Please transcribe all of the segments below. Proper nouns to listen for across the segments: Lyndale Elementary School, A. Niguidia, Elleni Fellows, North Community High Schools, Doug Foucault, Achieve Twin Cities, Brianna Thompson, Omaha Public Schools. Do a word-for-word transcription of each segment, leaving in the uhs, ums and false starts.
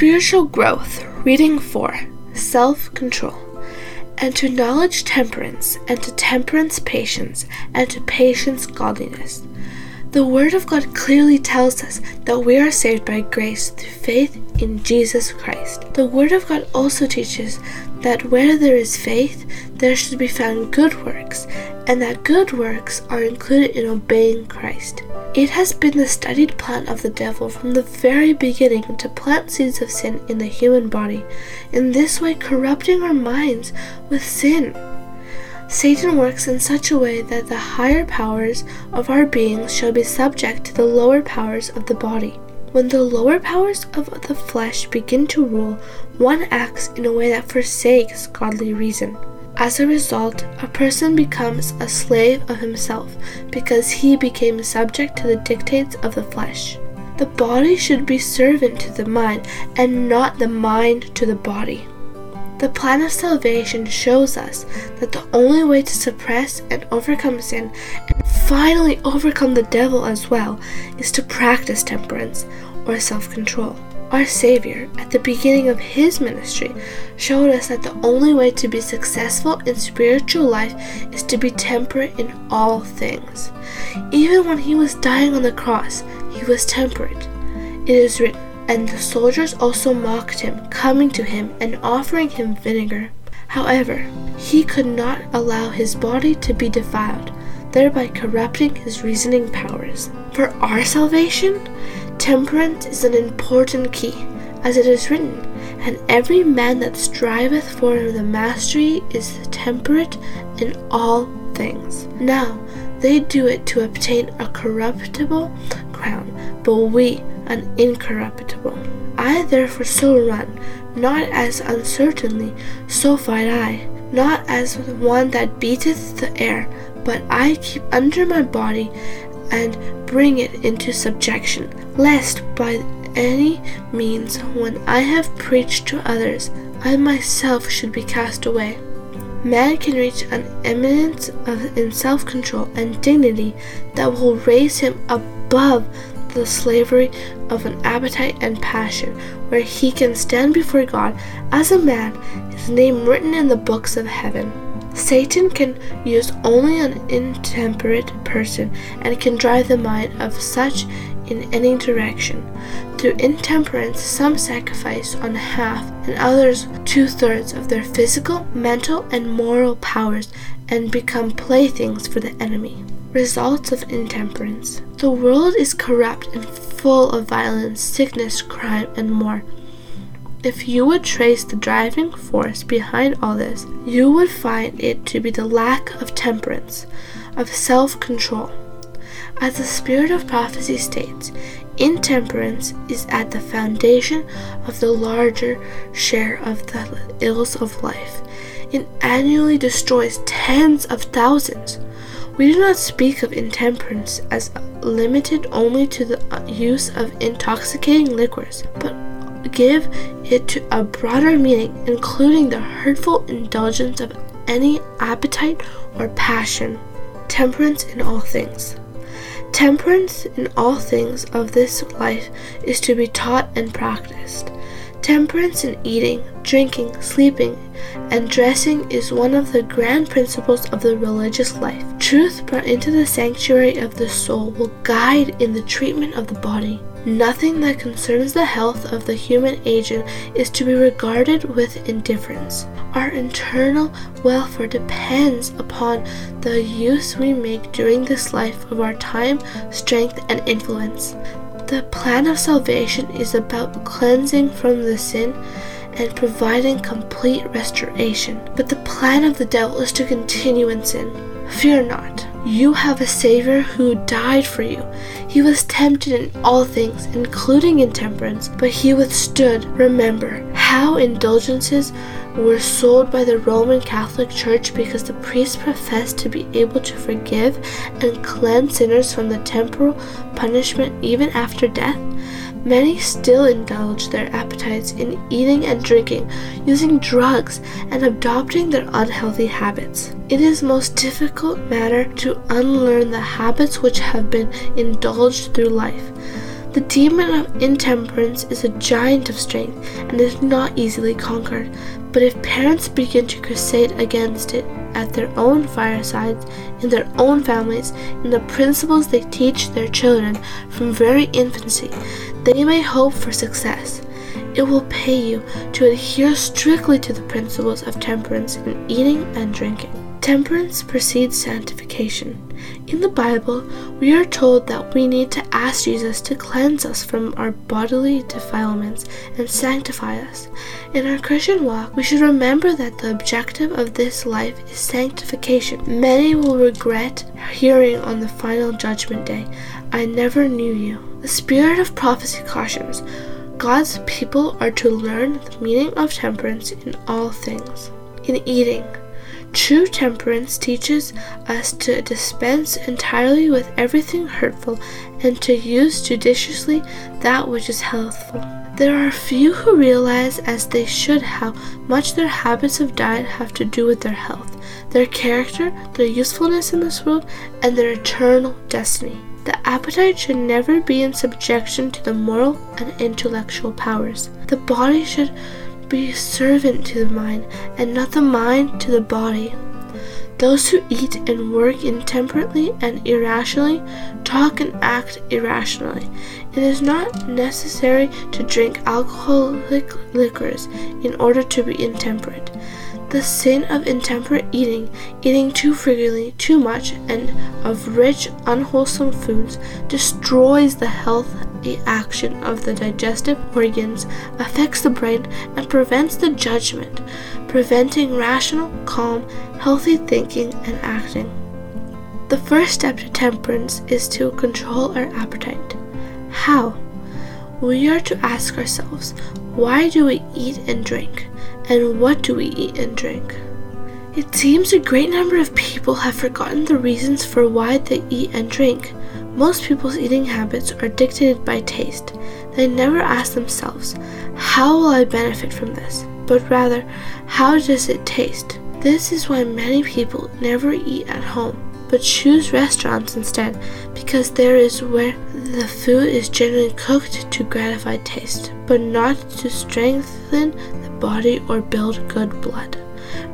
spiritual growth, reading for self-control, and to knowledge temperance, and to temperance patience, and to patience godliness. The Word of God clearly tells us that we are saved by grace through faith in Jesus Christ. The Word of God also teaches that where there is faith, there should be found good works, and that good works are included in obeying Christ. It has been the studied plan of the devil from the very beginning to plant seeds of sin in the human body, in this way corrupting our minds with sin. Satan works in such a way that the higher powers of our beings shall be subject to the lower powers of the body. When the lower powers of the flesh begin to rule, one acts in a way that forsakes godly reason. As a result, a person becomes a slave of himself because he became subject to the dictates of the flesh. The body should be servant to the mind and not the mind to the body. The plan of salvation shows us that the only way to suppress and overcome sin, and finally overcome the devil as well, is to practice temperance or self-control. Our Savior, at the beginning of His ministry, showed us that the only way to be successful in spiritual life is to be temperate in all things. Even when He was dying on the cross, He was temperate. It is written, "And the soldiers also mocked him, coming to him and offering him vinegar." However, he could not allow his body to be defiled, thereby corrupting his reasoning powers. For our salvation, temperance is an important key, as it is written, "And every man that striveth for the mastery is temperate in all things." Now, they do it to obtain a corruptible crown, but we an incorruptible. I therefore so run, not as uncertainly, so fight I, not as one that beateth the air, but I keep under my body and bring it into subjection, lest by any means, when I have preached to others, I myself should be cast away. Man can reach an eminence of, in self-control and dignity that will raise him above the slavery of an appetite and passion, where he can stand before God as a man, his name written in the books of heaven. Satan can use only an intemperate person and can drive the mind of such in any direction. Through intemperance, some sacrifice on half and others two-thirds of their physical, mental, and moral powers and become playthings for the enemy. Results of intemperance. The world is corrupt and full of violence, sickness, crime, and more. If you would trace the driving force behind all this, you would find it to be the lack of temperance, of self-control. As the Spirit of Prophecy states, intemperance is at the foundation of the larger share of the ills of life. It annually destroys tens of thousands. We do not speak of intemperance as limited only to the use of intoxicating liquors, but give it to a broader meaning, including the hurtful indulgence of any appetite or passion. Temperance in all things. Temperance in all things of this life is to be taught and practiced. Temperance in eating, drinking, sleeping, and dressing is one of the grand principles of the religious life. Truth brought into the sanctuary of the soul will guide in the treatment of the body. Nothing that concerns the health of the human agent is to be regarded with indifference. Our internal welfare depends upon the use we make during this life of our time, strength, and influence. The plan of salvation is about cleansing from the sin and providing complete restoration. But the plan of the devil is to continue in sin. Fear not. You have a Savior who died for you. He was tempted in all things, including intemperance, but He withstood. Remember how indulgences were sold by the Roman Catholic Church because the priests professed to be able to forgive and cleanse sinners from the temporal punishment even after death. Many still indulge their appetites in eating and drinking, using drugs, and adopting their unhealthy habits. It is most difficult matter to unlearn the habits which have been indulged through life. The demon of intemperance is a giant of strength and is not easily conquered, but if parents begin to crusade against it at their own firesides, in their own families, in the principles they teach their children from very infancy, they may hope for success. It will pay you to adhere strictly to the principles of temperance in eating and drinking. Temperance precedes sanctification. In the Bible, we are told that we need to ask Jesus to cleanse us from our bodily defilements and sanctify us. In our Christian walk, we should remember that the objective of this life is sanctification. Many will regret hearing on the final judgment day, "I never knew you." The Spirit of Prophecy cautions, God's people are to learn the meaning of temperance in all things. In eating, true temperance teaches us to dispense entirely with everything hurtful and to use judiciously that which is healthful. There are few who realize, as they should, how much their habits of diet have to do with their health, their character, their usefulness in this world, and their eternal destiny. The appetite should never be in subjection to the moral and intellectual powers. The body should be servant to the mind, and not the mind to the body. Those who eat and work intemperately and irrationally talk and act irrationally. It is not necessary to drink alcoholic liquors in order to be intemperate. The sin of intemperate eating, eating too frequently, too much, and of rich, unwholesome foods destroys the healthy action of the digestive organs, affects the brain, and prevents the judgment, preventing rational, calm, healthy thinking and acting. The first step to temperance is to control our appetite. How? We are to ask ourselves, why do we eat and drink? And what do we eat and drink? It seems a great number of people have forgotten the reasons for why they eat and drink. Most people's eating habits are dictated by taste. They never ask themselves, how will I benefit from this? But rather, how does it taste? This is why many people never eat at home, but choose restaurants instead, because there is where the food is generally cooked to gratify taste, but not to strengthen the body or build good blood.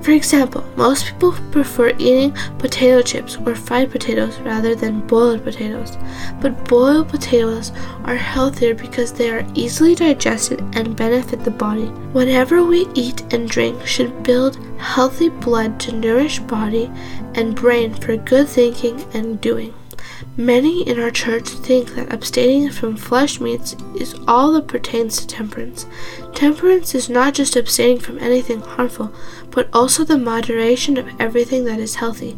For example, most people prefer eating potato chips or fried potatoes rather than boiled potatoes, but boiled potatoes are healthier because they are easily digested and benefit the body. Whatever we eat and drink should build healthy blood to nourish body and brain for good thinking and doing. Many in our church think that abstaining from flesh meats is all that pertains to temperance. Temperance is not just abstaining from anything harmful, but also the moderation of everything that is healthy.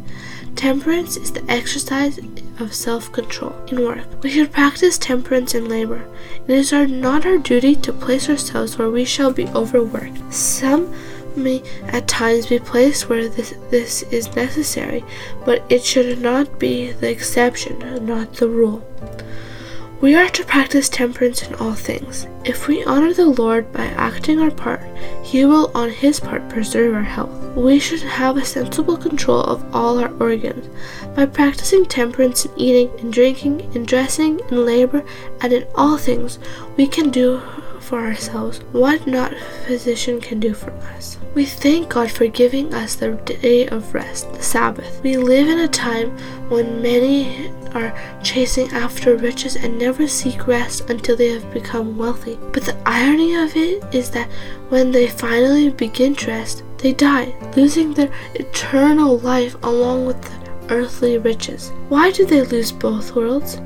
Temperance is the exercise of self-control in work. We should practice temperance in labor. It is our, not our duty to place ourselves where we shall be overworked. Some may at times be placed where this, this is necessary, but it should not be the exception, not the rule. We are to practice temperance in all things. If we honor the Lord by acting our part, He will on His part preserve our health. We should have a sensible control of all our organs. By practicing temperance in eating, in drinking, in dressing, in labor, and in all things, we can do for ourselves what not a physician can do for us. We thank God for giving us the day of rest, the Sabbath. We live in a time when many are chasing after riches and never seek rest until they have become wealthy. But the irony of it is that when they finally begin to rest, they die, losing their eternal life along with the earthly riches. Why do they lose both worlds?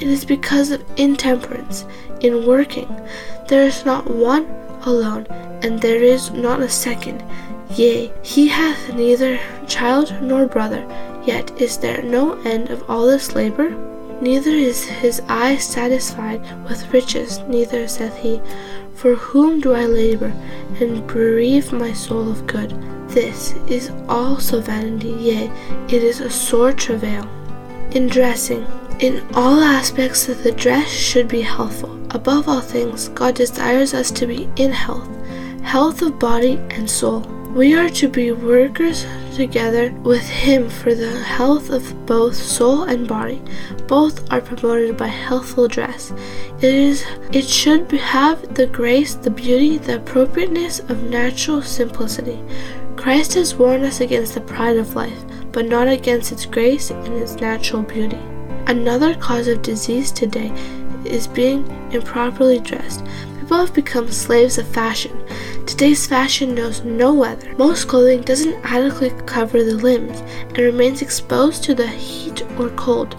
It is because of intemperance in working. There is not one alone, and there is not a second. Yea, he hath neither child nor brother, yet is there no end of all this labor? Neither is his eye satisfied with riches, neither saith he, for whom do I labor, and bereave my soul of good? This is also vanity, yea, it is a sore travail. In dressing, in all aspects of the dress should be healthful. Above all things, God desires us to be in health, health of body and soul. We are to be workers together with him for the health of both soul and body. Both are promoted by healthful dress. It is it should have the grace, the beauty, the appropriateness of natural simplicity. Christ has warned us against the pride of life, but not against its grace and its natural beauty. Another cause of disease today is being improperly dressed. People have become slaves of fashion. Today's fashion knows no weather. Most clothing doesn't adequately cover the limbs and remains exposed to the heat or cold.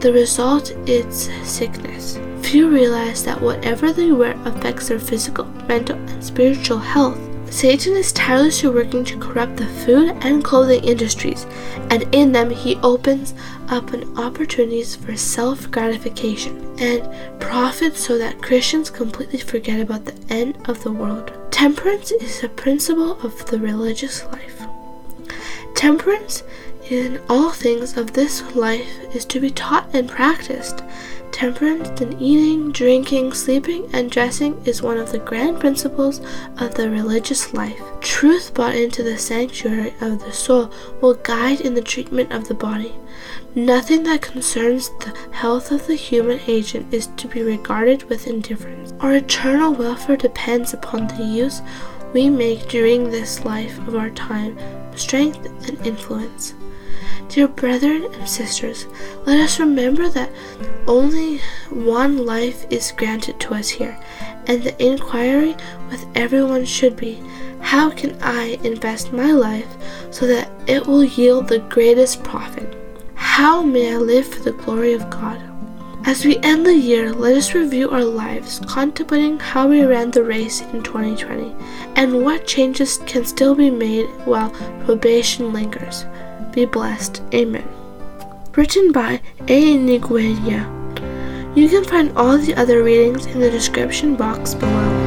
The result is sickness. Few realize that whatever they wear affects their physical, mental, and spiritual health. Satan is tirelessly working to corrupt the food and clothing industries, and in them he opens up an opportunities for self-gratification and profit so that Christians completely forget about the end of the world. Temperance is a principle of the religious life. Temperance in all things of this life is to be taught and practiced. Temperance in eating, drinking, sleeping, and dressing is one of the grand principles of the religious life. Truth brought into the sanctuary of the soul will guide in the treatment of the body. Nothing that concerns the health of the human agent is to be regarded with indifference. Our eternal welfare depends upon the use we make during this life of our time, strength, and influence. Dear brethren and sisters, let us remember that only one life is granted to us here, and the inquiry with everyone should be, how can I invest my life so that it will yield the greatest profit? How may I live for the glory of God? As we end the year, let us review our lives, contemplating how we ran the race in twenty twenty, and what changes can still be made while probation lingers. Be blessed. Amen. Written by A. Niguidia. You can find all the other readings in the description box below.